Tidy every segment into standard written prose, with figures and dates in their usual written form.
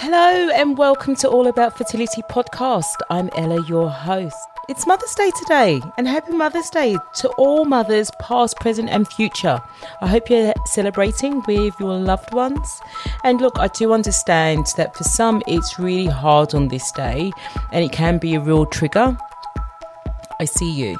Hello and welcome to All About Fertility podcast. I'm Ella, your host. It's Mother's Day today, and happy Mother's Day to all mothers, past, present and future. I hope you're celebrating with your loved ones. And look, I do understand that for some it's really hard on this day and it can be a real trigger. I see you.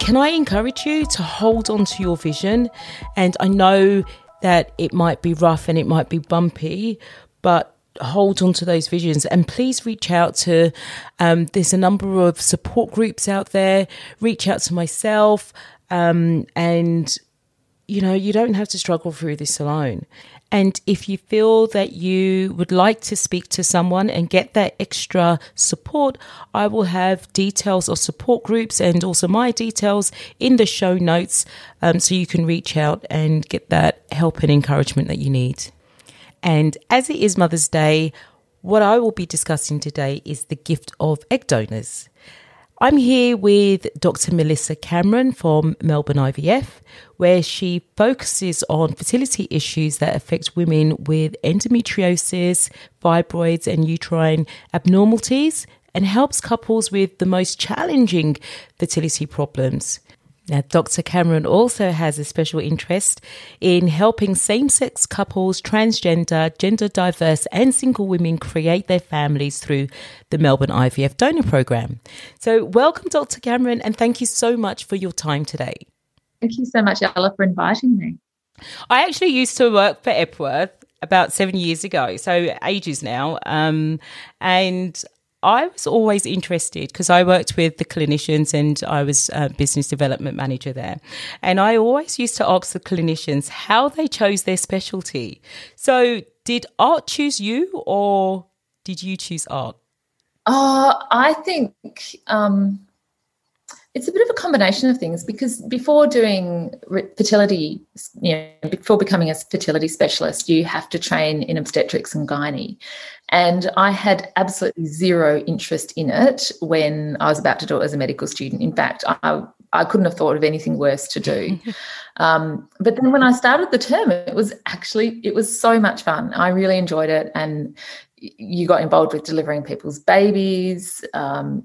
Can I encourage you to hold on to your vision? And I know that it might be rough and it might be bumpy, but hold on to those visions, and please reach out to there's a number of support groups out there. Reach out to myself, and you know, you don't have to struggle through this alone. And if you feel that you would like to speak to someone and get that extra support, I will have details of support groups and also my details in the show notes, so you can reach out and get that help and encouragement that you need. And as it is Mother's Day, what I will be discussing today is the gift of egg donors. I'm here with Dr. Melissa Cameron from Melbourne IVF, where she focuses on fertility issues that affect women with endometriosis, fibroids, and uterine abnormalities, and helps couples with the most challenging fertility problems. Now, Dr. Cameron also has a special interest in helping same-sex couples, transgender, gender-diverse and single women create their families through the Melbourne IVF donor program. So welcome, Dr. Cameron, and thank you so much for your time today. Thank you so much, Ella, for inviting me. I actually used to work for Epworth about 7 years ago, so ages now, and I was always interested because I worked with the clinicians and I was a business development manager there. And I always used to ask the clinicians how they chose their specialty. So did art choose you or did you choose art? I think it's a bit of a combination of things, because before doing fertility, you know, before becoming a fertility specialist, you have to train in obstetrics and gynae. And I had absolutely zero interest in it when I was about to do it as a medical student. In fact, I couldn't have thought of anything worse to do. But then when I started the term, it was so much fun. I really enjoyed it, and you got involved with delivering people's babies.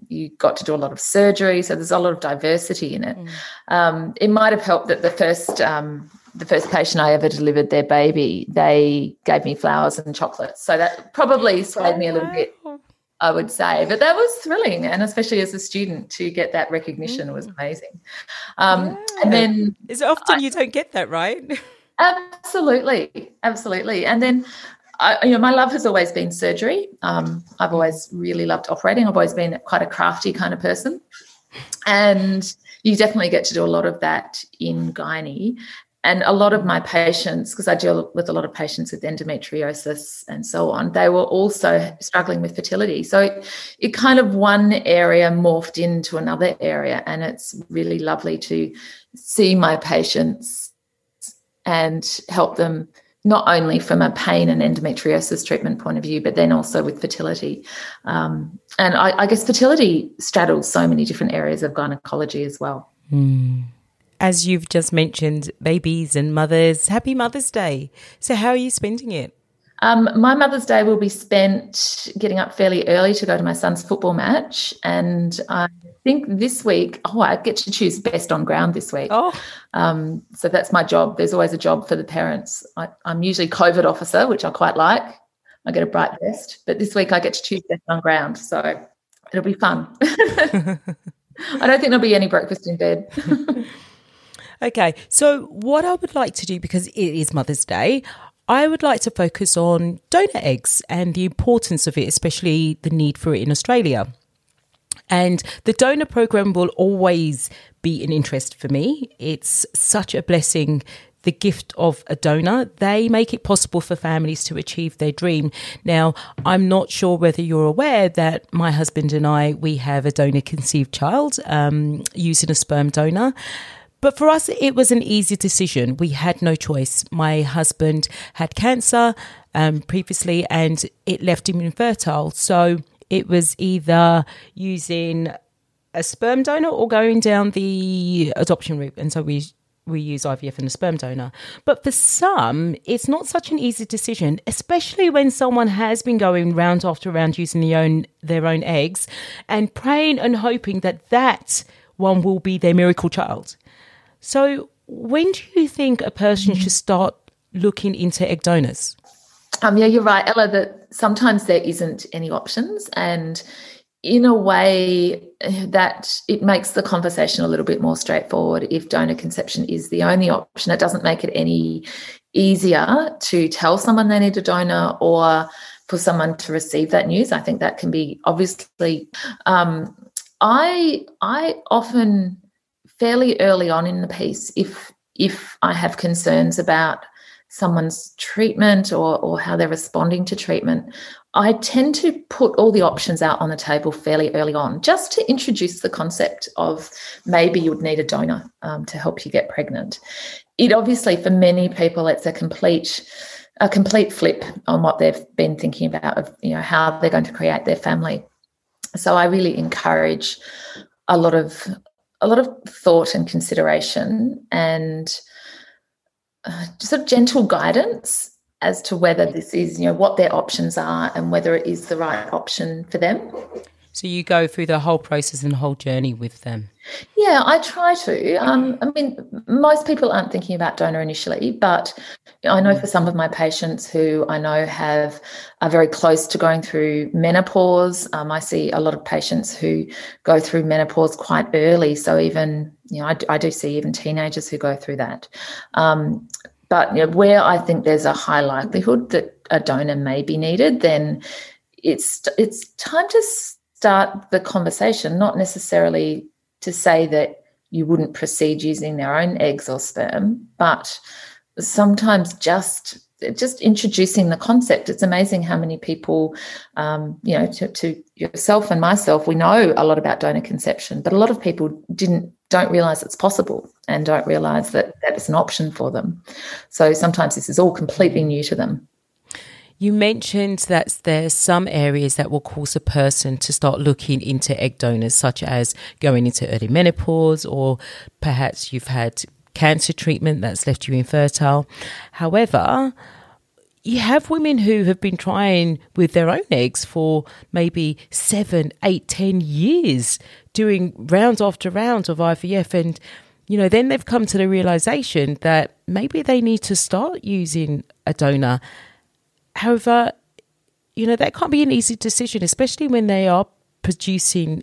You got to do a lot of surgery, so there's a lot of diversity in it. It might have helped that the first patient I ever delivered their baby, they gave me flowers and chocolates. So that probably swayed me a little bit, I would say. But that was thrilling, and especially as a student to get that recognition was amazing. And then it's often you don't get that, right? Absolutely, absolutely. And then my love has always been surgery. I've always really loved operating. I've always been quite a crafty kind of person. And you definitely get to do a lot of that in gynae. And a lot of my patients, because I deal with a lot of patients with endometriosis and so on, they were also struggling with fertility. So it kind of one area morphed into another area, and it's really lovely to see my patients and help them not only from a pain and endometriosis treatment point of view, but then also with fertility. And I guess fertility straddles so many different areas of gynecology as well. Mm. As you've just mentioned, babies and mothers, happy Mother's Day. So how are you spending it? My Mother's Day will be spent getting up fairly early to go to my son's football match. And I think this week, I get to choose best on ground this week. So that's my job. There's always a job for the parents. I'm usually COVID officer, which I quite like. I get a bright vest. But this week I get to choose best on ground. So it'll be fun. I don't think there'll be any breakfast in bed. Okay, so what I would like to do, because it is Mother's Day, I would like to focus on donor eggs and the importance of it, especially the need for it in Australia. And the donor program will always be an interest for me. It's such a blessing, the gift of a donor. They make it possible for families to achieve their dream. Now, I'm not sure whether you're aware that my husband and I, we have a donor-conceived child using a sperm donor. But for us, it was an easy decision. We had no choice. My husband had cancer previously, and it left him infertile. So it was either using a sperm donor or going down the adoption route. And so we we use IVF and a sperm donor. But for some, it's not such an easy decision, especially when someone has been going round after round using their own eggs and praying and hoping that that one will be their miracle child. So when do you think a person should start looking into egg donors? Yeah, you're right, Ella, that sometimes there isn't any options, and in a way that it makes the conversation a little bit more straightforward. If donor conception is the only option, it doesn't make it any easier to tell someone they need a donor or for someone to receive that news. I think that can be obviously. I often fairly early on in the piece, if I have concerns about someone's treatment or how they're responding to treatment, I tend to put all the options out on the table fairly early on, just to introduce the concept of maybe you would need a donor to help you get pregnant. It obviously, for many people, it's a complete flip on what they've been thinking about, of, you know, how they're going to create their family. So I really encourage a lot of thought and consideration and just a gentle guidance as to whether this is, you know, what their options are and whether it is the right option for them. So you go through the whole process and whole journey with them. Yeah, I try to. I mean, most people aren't thinking about donor initially, but I know for some of my patients who I know are very close to going through menopause, I see a lot of patients who go through menopause quite early. So even, you know, I do see even teenagers who go through that. But you know, where I think there's a high likelihood that a donor may be needed, then it's time to start the conversation, not necessarily to say that you wouldn't proceed using their own eggs or sperm, but sometimes just introducing the concept. It's amazing how many people, you know, to yourself and myself, we know a lot about donor conception, but a lot of people don't realise it's possible and don't realise that it's an option for them. So sometimes this is all completely new to them. You mentioned that there's some areas that will cause a person to start looking into egg donors, such as going into early menopause, or perhaps you've had cancer treatment that's left you infertile. However, you have women who have been trying with their own eggs for maybe 7, 8, 10 years, doing round after round of IVF, and you know, then they've come to the realization that maybe they need to start using a donor. However, you know, that can't be an easy decision, especially when they are producing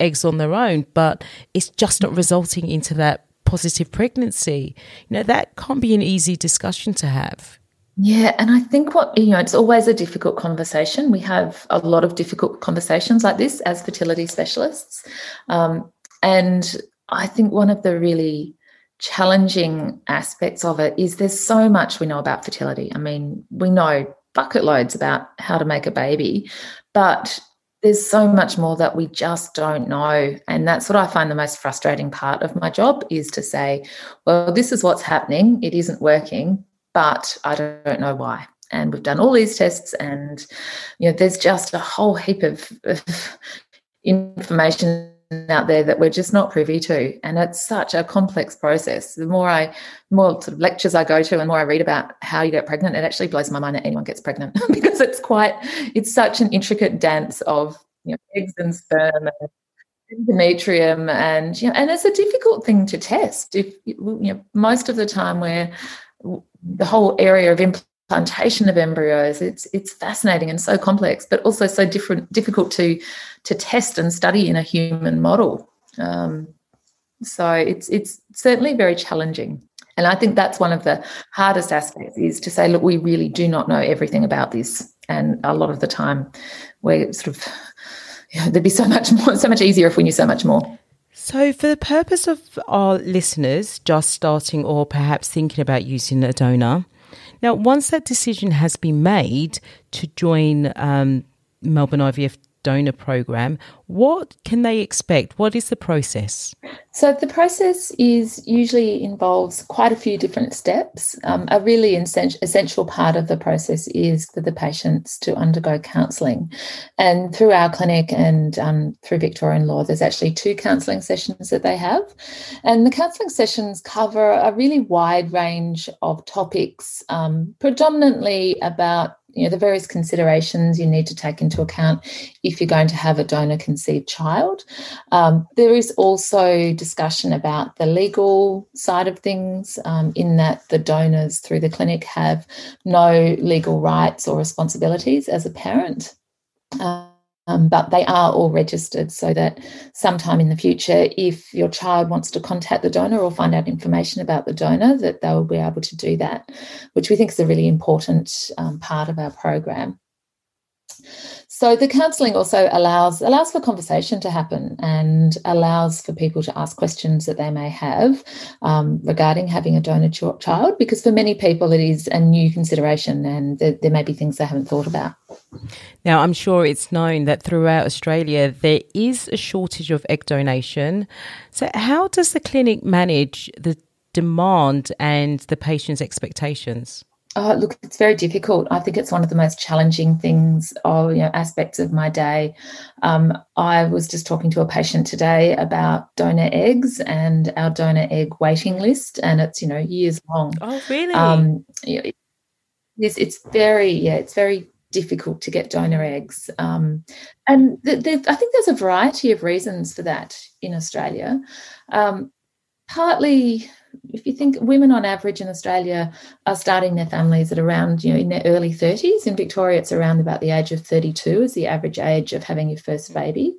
eggs on their own, but it's just not resulting into that positive pregnancy. You know, that can't be an easy discussion to have. Yeah, and I think it's always a difficult conversation. We have a lot of difficult conversations like this as fertility specialists. And I think one of the really challenging aspects of it is there's so much we know about fertility. I mean, we know bucket loads about how to make a baby, but there's so much more that we just don't know. And that's what I find the most frustrating part of my job, is to say, well, this is what's happening. It isn't working, but I don't know why. And we've done all these tests, and, you know, there's just a whole heap of information out there that we're just not privy to, and it's such a complex process. The more sort of lectures I go to and the more I read about how you get pregnant, it actually blows my mind that anyone gets pregnant because it's such an intricate dance of, you know, eggs and sperm and endometrium, and, you know, and it's a difficult thing to test. If you know, most of the time where the whole area of implantation of embryos, it's fascinating and so complex, but also so difficult to test and study in a human model. So it's certainly very challenging, and I think that's one of the hardest aspects, is to say, look, we really do not know everything about this, and a lot of the time we're sort of, you know, there'd be so much easier if we knew so much more. So for the purpose of our listeners just starting or perhaps thinking about using a donor, now, once that decision has been made to join Melbourne IVF donor program, what can they expect? What is the process? So the process is usually involves quite a few different steps. A really essential part of the process is for the patients to undergo counselling. And through our clinic and through Victorian Law, there's actually 2 counselling sessions that they have. And the counselling sessions cover a really wide range of topics, predominantly about the various considerations you need to take into account if you're going to have a donor-conceived child. There is also discussion about the legal side of things, in that the donors through the clinic have no legal rights or responsibilities as a parent. But they are all registered so that sometime in the future, if your child wants to contact the donor or find out information about the donor, that they will be able to do that, which we think is a really important part of our program. So the counselling also allows for conversation to happen and allows for people to ask questions that they may have regarding having a donor child, because for many people it is a new consideration and there may be things they haven't thought about. Now, I'm sure it's known that throughout Australia there is a shortage of egg donation. So how does the clinic manage the demand and the patient's expectations? Oh, look, it's very difficult. I think it's one of the most challenging things, aspects of my day. I was just talking to a patient today about donor eggs and our donor egg waiting list, and it's, years long. Oh, really? It's very difficult to get donor eggs. And I think there's a variety of reasons for that in Australia. Partly, if you think women on average in Australia are starting their families at around, in their early 30s. In Victoria, it's around about the age of 32 is the average age of having your first baby.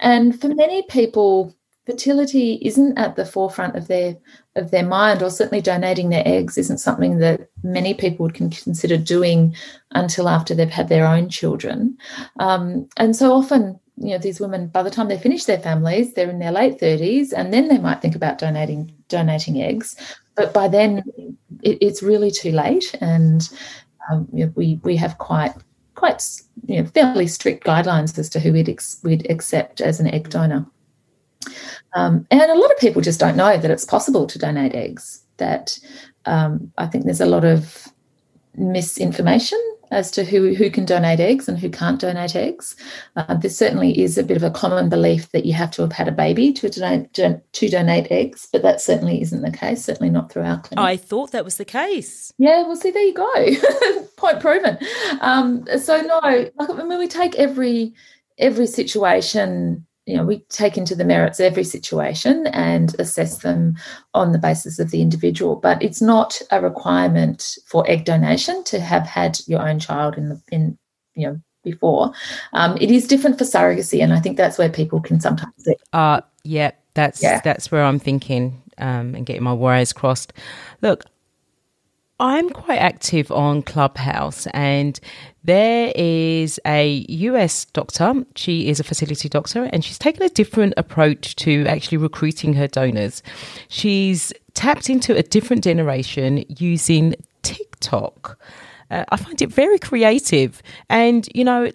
And for many people, fertility isn't at the forefront of their mind, or certainly donating their eggs isn't something that many people can consider doing until after they've had their own children. And so often, these women, by the time they finish their families, they're in their late 30s, and then they might think about donating eggs. But by then, it's really too late, and we have quite fairly strict guidelines as to who we'd accept as an egg donor. And a lot of people just don't know that it's possible to donate eggs. That I think there's a lot of misinformation as to who can donate eggs and who can't donate eggs. There certainly is a bit of a common belief that you have to have had a baby to donate eggs, but that certainly isn't the case, certainly not through our clinic. I thought that was the case. Yeah, well, see, there you go. Point proven. So, no, we take every situation, we take into the merits of every situation and assess them on the basis of the individual. But it's not a requirement for egg donation to have had your own child before. It is different for surrogacy, and I think that's where people can sometimes see. That's where I'm thinking and getting my wires crossed. Look, I'm quite active on Clubhouse, and there is a US doctor. She is a fertility doctor, and she's taken a different approach to actually recruiting her donors. She's tapped into a different generation using TikTok. I find it very creative. And,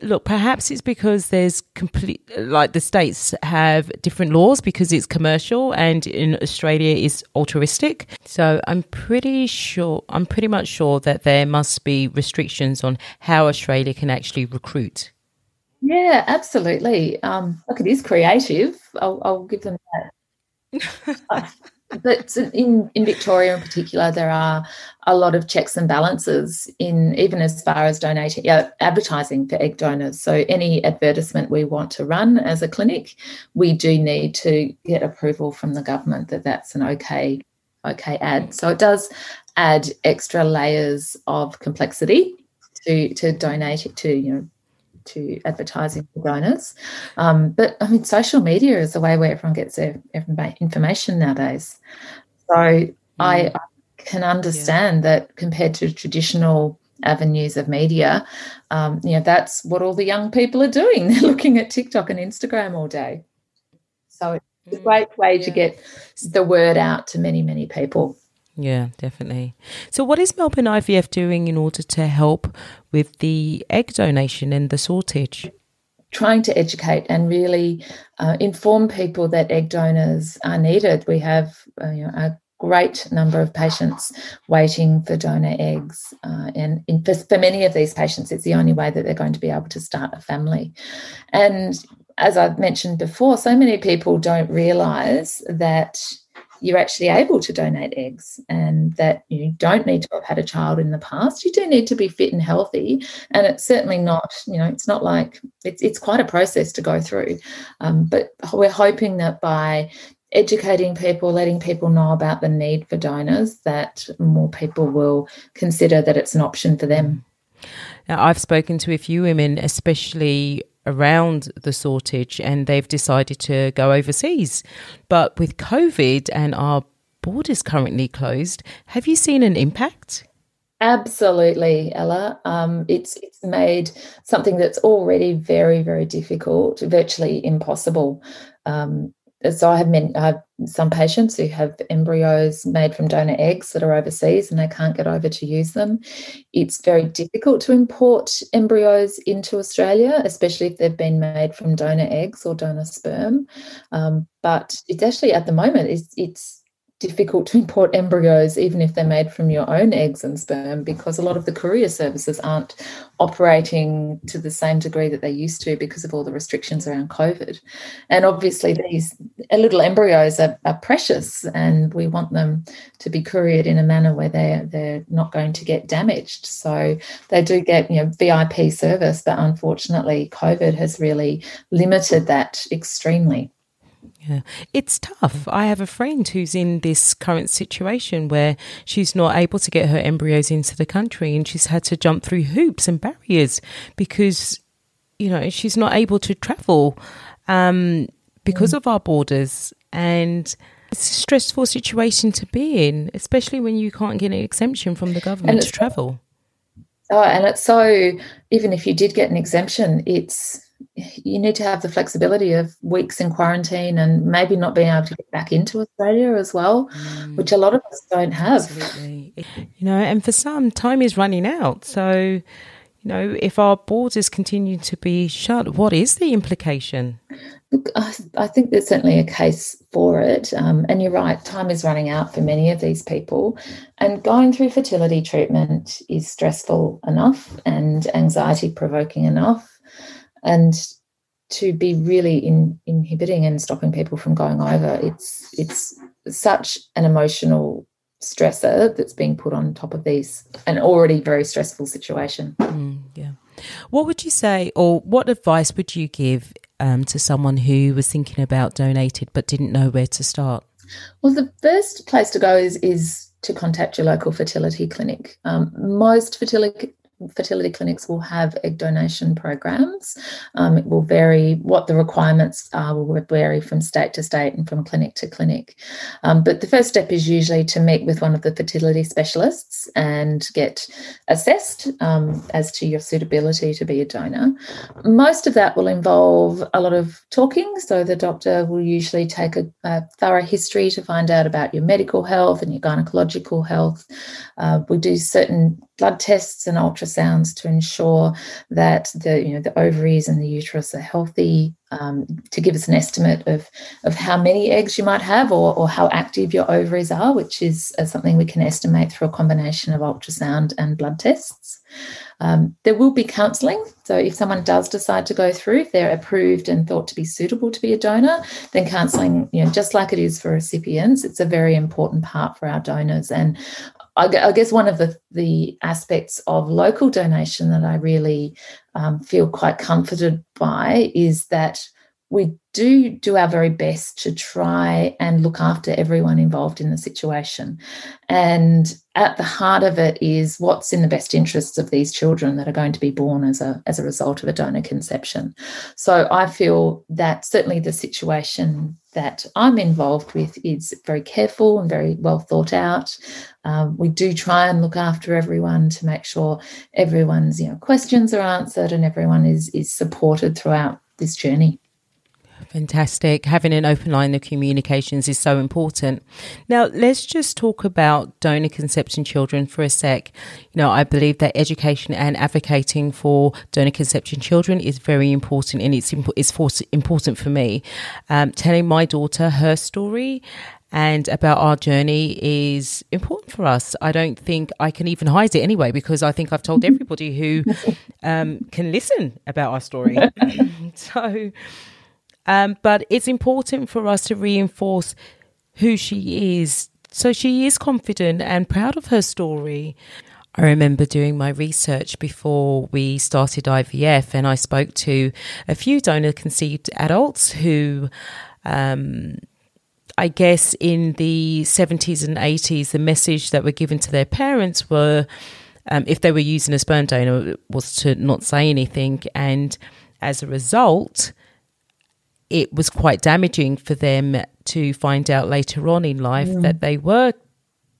look, perhaps it's because there's the states have different laws because it's commercial, and in Australia is altruistic. So I'm pretty much sure that there must be restrictions on how Australia can actually recruit. Yeah, absolutely. Look, it is creative. I'll give them that. But in Victoria in particular, there are a lot of checks and balances in even as far as advertising for egg donors. So any advertisement we want to run as a clinic, we do need to get approval from the government that that's an okay ad. So it does add extra layers of complexity to donate it to, to advertising for donors. But I mean, social media is the way where everyone gets their information nowadays. So I can understand that compared to traditional avenues of media, that's what all the young people are doing. They're looking at TikTok and Instagram all day. So it's a great way to get the word out to many, many people. Yeah, definitely. So what is Melbourne IVF doing in order to help with the egg donation and the shortage? trying to educate and really inform people that egg donors are needed. We have a great number of patients waiting for donor eggs, and for many of these patients, it's the only way that they're going to be able to start a family. And as I've mentioned before, so many people don't realise that you're actually able to donate eggs and that you don't need to have had a child in the past. You do need to be fit and healthy, and it's certainly not, it's not like, it's quite a process to go through. But we're hoping that by educating people, letting people know about the need for donors, that more people will consider that it's an option for them. Now, I've spoken to a few women, especially around the shortage, and they've decided to go overseas. But with COVID and our borders currently closed, have you seen an impact? Absolutely, Ella. It's made something that's already very, very difficult, virtually impossible. So I have some patients who have embryos made from donor eggs that are overseas and they can't get over to use them. It's very difficult to import embryos into Australia, especially if they've been made from donor eggs or donor sperm. But it's actually, at the moment, it's difficult to import embryos even if they're made from your own eggs and sperm, because a lot of the courier services aren't operating to the same degree that they used to because of all the restrictions around COVID. And obviously these little embryos are precious, and we want them to be couriered in a manner where they're not going to get damaged. So they do get VIP service, but unfortunately COVID has really limited that extremely. Yeah, it's tough. I have a friend who's in this current situation where she's not able to get her embryos into the country, and she's had to jump through hoops and barriers because, she's not able to travel because of our borders. And it's a stressful situation to be in, especially when you can't get an exemption from the government to travel. Oh, and it's so, even if you did get an exemption, you need to have the flexibility of weeks in quarantine and maybe not being able to get back into Australia as well, which a lot of us don't have. Absolutely. And for some, time is running out. So, if our borders continue to be shut, what is the implication? Look, I think there's certainly a case for it. And you're right, time is running out for many of these people. And going through fertility treatment is stressful enough and anxiety-provoking enough. And to be really inhibiting and stopping people from going over, it's such an emotional stressor that's being put on top of an already very stressful situation. Yeah. What would you say, or what advice would you give to someone who was thinking about donating but didn't know where to start? Well, the first place to go is to contact your local fertility clinic. Most fertility clinics will have egg donation programs. It will vary. What the requirements are will vary from state to state and from clinic to clinic. But the first step is usually to meet with one of the fertility specialists and get assessed as to your suitability to be a donor. Most of that will involve a lot of talking. So the doctor will usually take a thorough history to find out about your medical health and your gynecological health. We do certain blood tests and ultrasounds to ensure that the ovaries and the uterus are healthy, to give us an estimate of how many eggs you might have or how active your ovaries are, which is something we can estimate through a combination of ultrasound and blood tests. There will be counselling. So if someone does decide to go through, if they're approved and thought to be suitable to be a donor, then counselling, just like it is for recipients, it's a very important part for our donors. And I guess one of the aspects of local donation that I really feel quite comforted by is that we do our very best to try and look after everyone involved in the situation. And at the heart of it is what's in the best interests of these children that are going to be born as a result of a donor conception. So I feel that certainly the situation that I'm involved with is very careful and very well thought out. We do try and look after everyone to make sure everyone's questions are answered and everyone is supported throughout this journey. Fantastic. Having an open line of communications is so important. Now, let's just talk about donor conception children for a sec. You know, I believe that education and advocating for donor conception children is very important, and it's important for me. Telling my daughter her story and about our journey is important for us. I don't think I can even hide it anyway, because I think I've told everybody who can listen about our story. But it's important for us to reinforce who she is, so she is confident and proud of her story. I remember doing my research before we started IVF, and I spoke to a few donor-conceived adults who, I guess in the 70s and 80s, the message that were given to their parents were, if they were using a sperm donor, was to not say anything. And as a result, it was quite damaging for them to find out later on in life that they were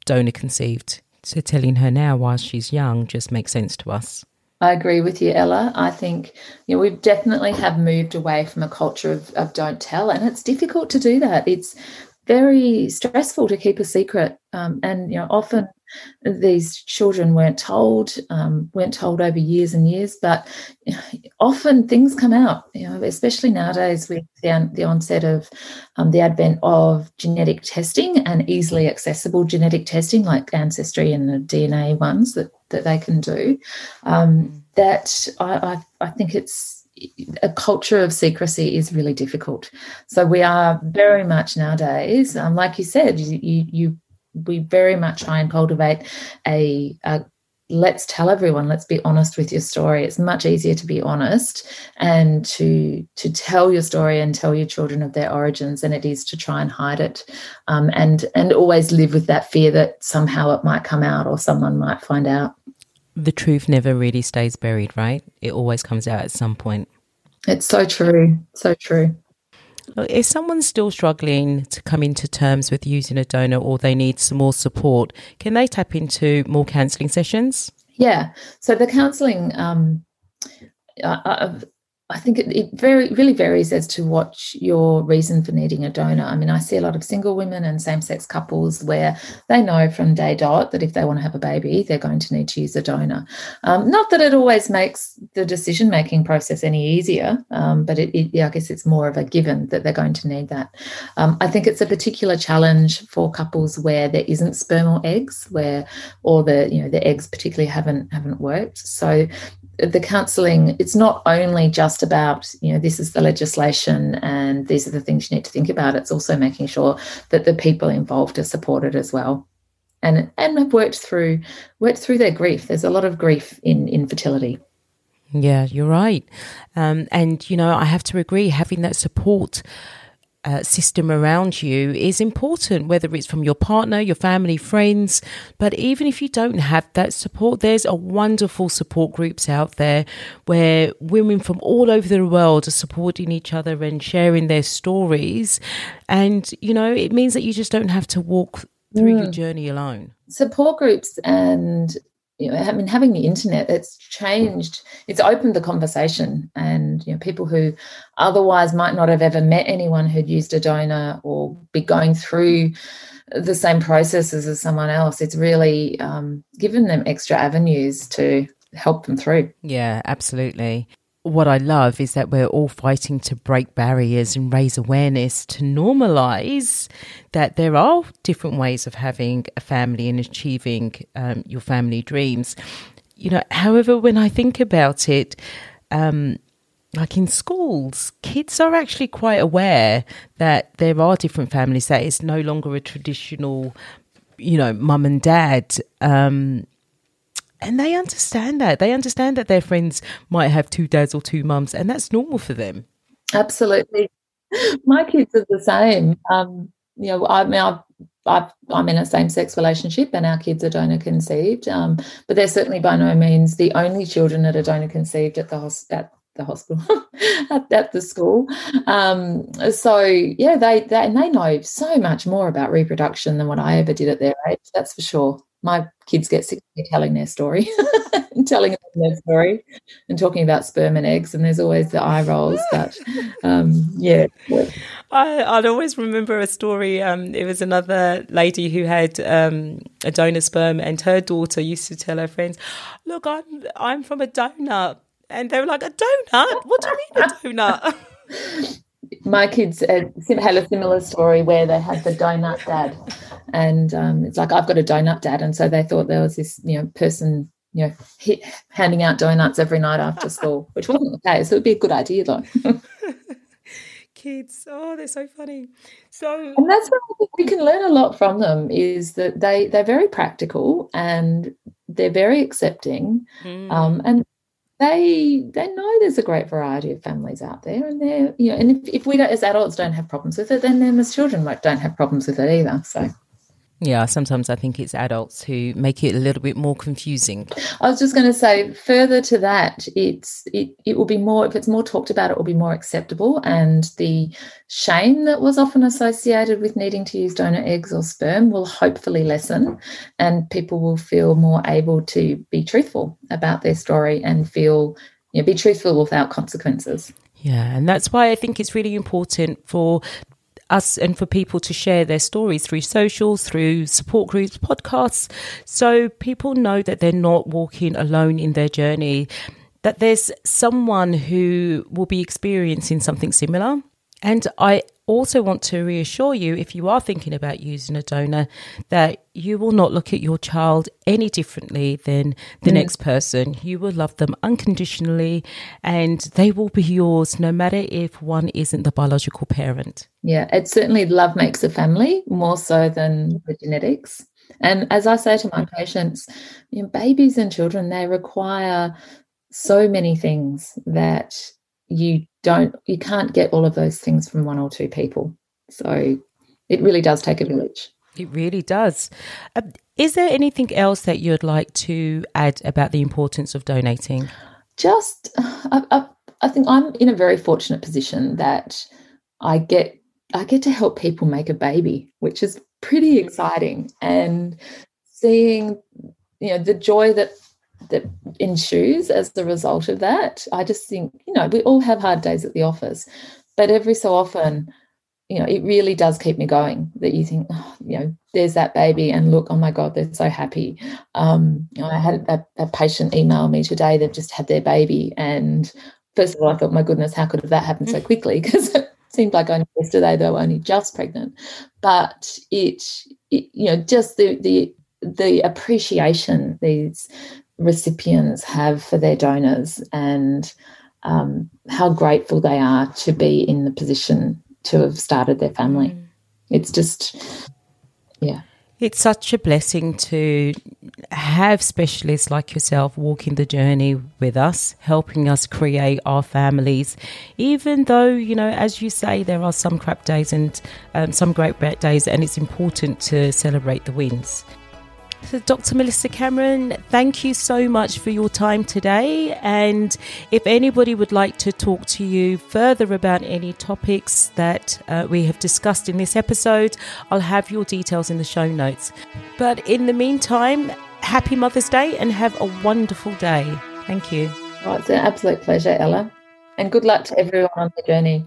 donor conceived. So telling her now while she's young just makes sense to us. I agree with you, Ella. I think, you know, we definitely have moved away from a culture of don't tell, and it's difficult to do that. It's very stressful to keep a secret, and, you know, often these children weren't told over years and years, but often things come out, you know, especially nowadays with the onset of the advent of genetic testing and easily accessible genetic testing like Ancestry and the DNA ones that they can do, that I think it's a culture of secrecy is really difficult. So we are very much nowadays, like you said, we very much try and cultivate a let's tell everyone, let's be honest with your story. It's much easier to be honest and to tell your story and tell your children of their origins than it is to try and hide it, and always live with that fear that somehow it might come out or someone might find out. The truth never really stays buried, right? It always comes out at some point. It's so true, so true. If someone's still struggling to come into terms with using a donor, or they need some more support, can they tap into more counselling sessions? Yeah. So the counselling, I think it really varies as to what your reason for needing a donor. I mean, I see a lot of single women and same-sex couples where they know from day dot that if they want to have a baby, they're going to need to use a donor. Not that it always makes the decision-making process any easier, but I guess it's more of a given that they're going to need that. I think it's a particular challenge for couples where there isn't sperm or eggs, the eggs particularly haven't worked. So the counselling, it's not only just about, you know, this is the legislation and these are the things you need to think about. It's also making sure that the people involved are supported as well, and have worked through their grief. There's a lot of grief in infertility. Yeah, you're right, and you know, I have to agree. Having that support system around you is important, whether it's from your partner, your family, friends. But even if you don't have that support, there's a wonderful support groups out there where women from all over the world are supporting each other and sharing their stories. And, you know, it means that you just don't have to walk through your journey alone. Support groups and, you know, I mean, having the internet, it's changed. It's opened the conversation, and, you know, people who otherwise might not have ever met anyone who'd used a donor or be going through the same processes as someone else. It's really given them extra avenues to help them through. Yeah, absolutely. What I love is that we're all fighting to break barriers and raise awareness to normalise that there are different ways of having a family and achieving your family dreams. You know, however, when I think about it, like in schools, kids are actually quite aware that there are different families, that it's no longer a traditional, you know, mum and dad. And they understand that. They understand that their friends might have two dads or two mums, and that's normal for them. Absolutely. My kids are the same. You know, I mean, I'm in a same-sex relationship and our kids are donor-conceived, but they're certainly by no means the only children that are donor-conceived at the hospital, at the school. So, yeah, they know so much more about reproduction than what I ever did at their age, that's for sure. My kids get sick of telling their story and telling their story and talking about sperm and eggs, and there's always the eye rolls. But, yeah. I'd always remember a story. It was another lady who had a donor sperm, and her daughter used to tell her friends, look, I'm from a donut. And they were like, a donut? What do you mean a donut? My kids had a similar story where they had the donut dad, and it's like, I've got a donut dad, and so they thought there was this person handing out donuts every night after school, which wasn't the case. It would be a good idea though. Kids, oh, they're so funny. So, and that's what I think we can learn a lot from them, is that they're very practical and they're very accepting, and They know there's a great variety of families out there, and they're and if we don't, as adults, don't have problems with it, then them as children don't have problems with it either. So yeah, sometimes I think it's adults who make it a little bit more confusing. I was just going to say, further to that, it will be more, if it's more talked about, it will be more acceptable, and the shame that was often associated with needing to use donor eggs or sperm will hopefully lessen, and people will feel more able to be truthful about their story and feel, be truthful without consequences. Yeah, and that's why I think it's really important for us and for people to share their stories through socials, through support groups, podcasts, so people know that they're not walking alone in their journey, that there's someone who will be experiencing something similar. And I also want to reassure you, if you are thinking about using a donor, that you will not look at your child any differently than the next person. You will love them unconditionally, and they will be yours no matter if one isn't the biological parent. Yeah, it's certainly love makes a family more so than the genetics. And as I say to my patients, babies and children, they require so many things that you can't get all of those things from one or two people. So it really does take a village. It really does. Is there anything else that you'd like to add about the importance of donating? I think I'm in a very fortunate position that I get to help people make a baby, which is pretty exciting, and seeing the joy that ensues as the result of that. I just think, we all have hard days at the office, but every so often, it really does keep me going, that you think, there's that baby, and look, oh my God, they're so happy. I had a patient email me today that just had their baby, and first of all, I thought, my goodness, how could that happen so quickly? Because it seemed like only yesterday they were only just pregnant. But just the appreciation these recipients have for their donors, and how grateful they are to be in the position to have started their family. It's just, it's such a blessing to have specialists like yourself walking the journey with us, helping us create our families, even though, as you say, there are some crap days and some great days, and it's important to celebrate the wins. So Dr. Melissa Cameron, thank you so much for your time today. And if anybody would like to talk to you further about any topics that we have discussed in this episode, I'll have your details in the show notes. But in the meantime, happy Mother's Day, and have a wonderful day. Thank you. Well, it's an absolute pleasure, Ella. And good luck to everyone on the journey.